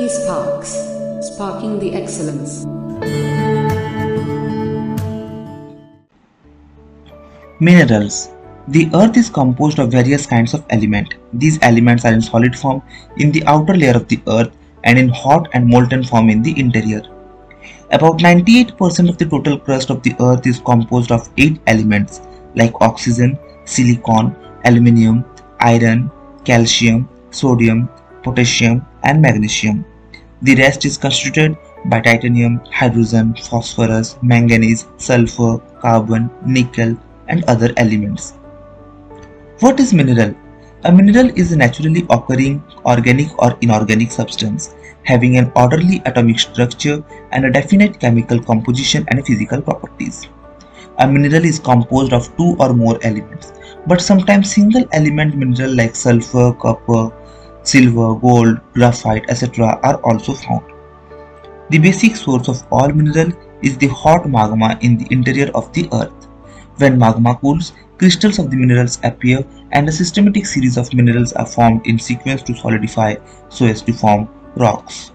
E-Sparks, sparking the excellence. Minerals. The earth is composed of various kinds of elements. These elements are in solid form in the outer layer of the earth and in hot and molten form in the interior. About 98% of the total crust of the earth is composed of 8 elements like oxygen, silicon, aluminium, iron, calcium, sodium, potassium and magnesium. The rest is constituted by titanium, hydrogen, phosphorus, manganese, sulfur, carbon, nickel and other elements. What is mineral? A mineral is a naturally occurring organic or inorganic substance having an orderly atomic structure and a definite chemical composition and physical properties. A mineral is composed of 2 or more elements, but sometimes single element mineral like sulfur, copper, silver, gold, graphite, etc. are also found. The basic source of all mineral is the hot magma in the interior of the earth. When magma cools, crystals of the minerals appear and a systematic series of minerals are formed in sequence to solidify so as to form rocks.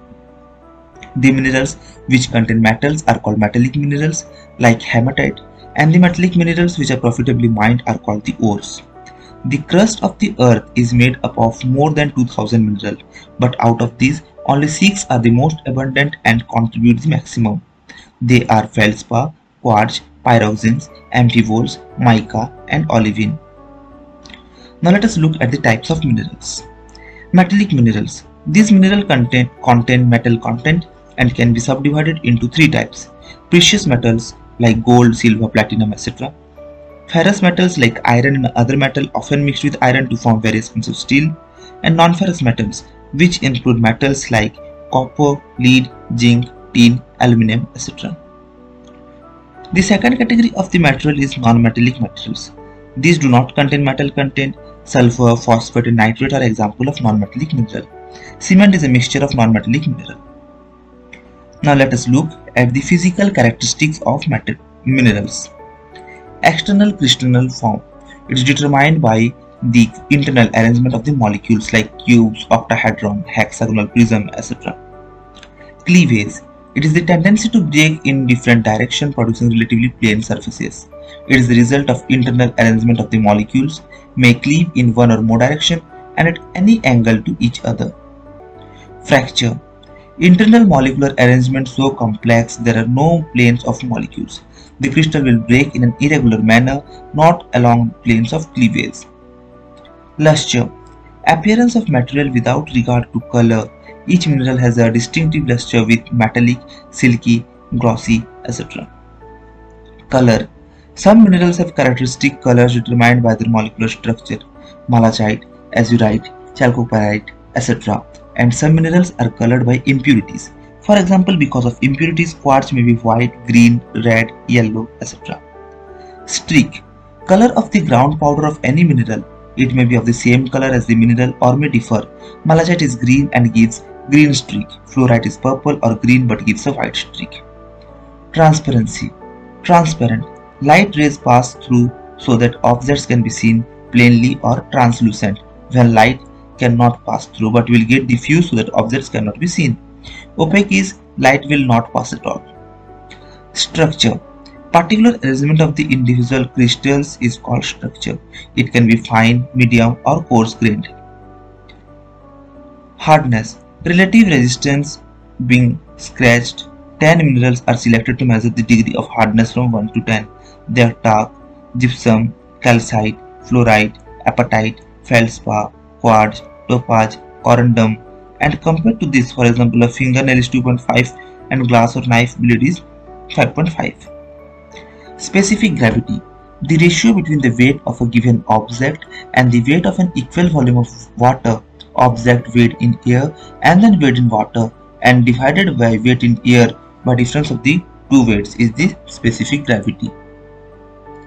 The minerals which contain metals are called metallic minerals like hematite, and the metallic minerals which are profitably mined are called the ores. The crust of the earth is made up of more than 2000 minerals, but out of these only 6 are the most abundant and contribute the maximum. They are feldspar, quartz, pyroxenes, amphiboles, mica and olivine. Now let us look at the types of minerals. Metallic minerals. These minerals contain metal content and can be subdivided into 3 types: precious metals like gold, silver, platinum, etc. Ferrous metals like iron and other metal often mixed with iron to form various kinds of steel, and non-ferrous metals which include metals like copper, lead, zinc, tin, aluminum, etc. The second category of the material is non-metallic materials. These do not contain metal content. Sulfur, phosphate and nitrate are examples of non-metallic mineral. Cement is a mixture of non-metallic mineral. Now let us look at the physical characteristics of minerals. External crystalline form. It is determined by the internal arrangement of the molecules like cubes, octahedron, hexagonal prism, etc. Cleavage. It is the tendency to break in different directions, producing relatively plain surfaces. It is the result of internal arrangement of the molecules, may cleave in one or more direction and at any angle to each other. Fracture. Internal molecular arrangement so complex there are no planes of molecules. The crystal will break in an irregular manner, not along planes of cleavage. Luster. Appearance of material without regard to color. Each mineral has a distinctive luster with metallic, silky, glossy, etc. Color. Some minerals have characteristic colors determined by their molecular structure. Malachite, azurite, chalcopyrite, etc. And some minerals are colored by impurities. For example, because of impurities, quartz may be white, green, red, yellow, etc. Streak. Color of the ground powder of any mineral. It may be of the same color as the mineral or may differ. Malachite is green and gives green streak. Fluorite is purple or green but gives a white streak. Transparency. Transparent. Light rays pass through so that objects can be seen plainly or translucent when light cannot pass through but will get diffused so that objects cannot be seen. Opaque is light will not pass at all. Structure. Particular arrangement of the individual crystals is called structure. It can be fine, medium or coarse grained. Hardness. Relative resistance being scratched. 10 minerals are selected to measure the degree of hardness from 1 to 10. They are talc, gypsum, calcite, fluorite, apatite, feldspar, quartz, topaz, corundum, and compared to this, for example, a fingernail is 2.5 and glass or knife blade is 5.5. Specific gravity. The ratio between the weight of a given object and the weight of an equal volume of water, object weighed in air and then weighed in water, and divided by weight in air by difference of the two weights is the specific gravity.